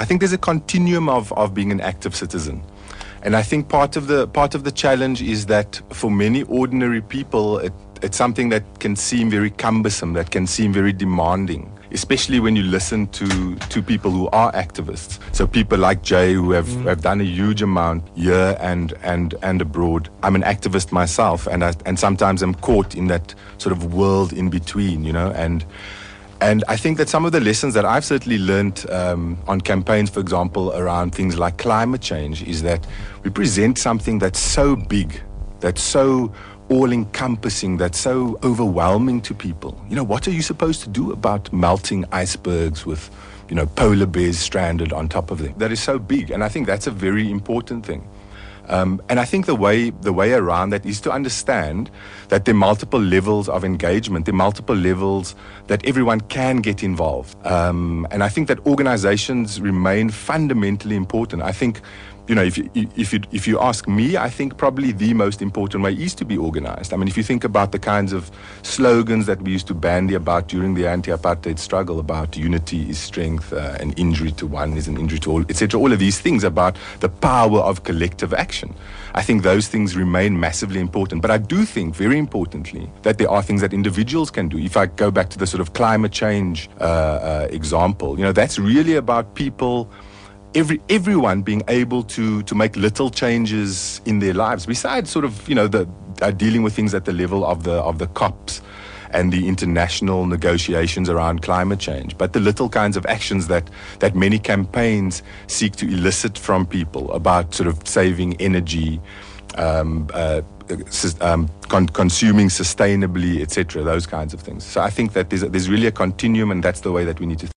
I think there's a continuum of being an active citizen. And I think part of the challenge is that for many ordinary people, it's something that can seem very cumbersome, that can seem very demanding, especially when you listen to people who are activists. So people like Jay, who have done a huge amount here and abroad. I'm an activist myself, and sometimes I'm caught in that sort of world in between, you know. And I think that some of the lessons that I've certainly learned on campaigns, for example, around things like climate change, is that we present something that's so big, that's so all-encompassing, that's so overwhelming to people. You know, what are you supposed to do about melting icebergs with, you know, polar bears stranded on top of them? That is so big, and I think that's a very important thing. And I think the way around that is to understand that there are multiple levels of engagement, there are multiple levels that everyone can get involved. And I think that organizations remain fundamentally important. I think, you know, if you ask me, I think probably the most important way is to be organized. I mean, if you think about the kinds of slogans that we used to bandy about during the anti-apartheid struggle, about unity is strength, an injury to one is an injury to all, etc., all of these things about the power of collective action, I think those things remain massively important. But I do think, very importantly, that there are things that individuals can do. If I go back to the sort of climate change example, you know, that's really about people, everyone being able to make little changes in their lives, besides sort of, you know, the dealing with things at the level of the COPs and the international negotiations around climate change, but the little kinds of actions that many campaigns seek to elicit from people about sort of saving energy, consuming sustainably, etc., those kinds of things. So I think that there's really a continuum, and that's the way that we need to think.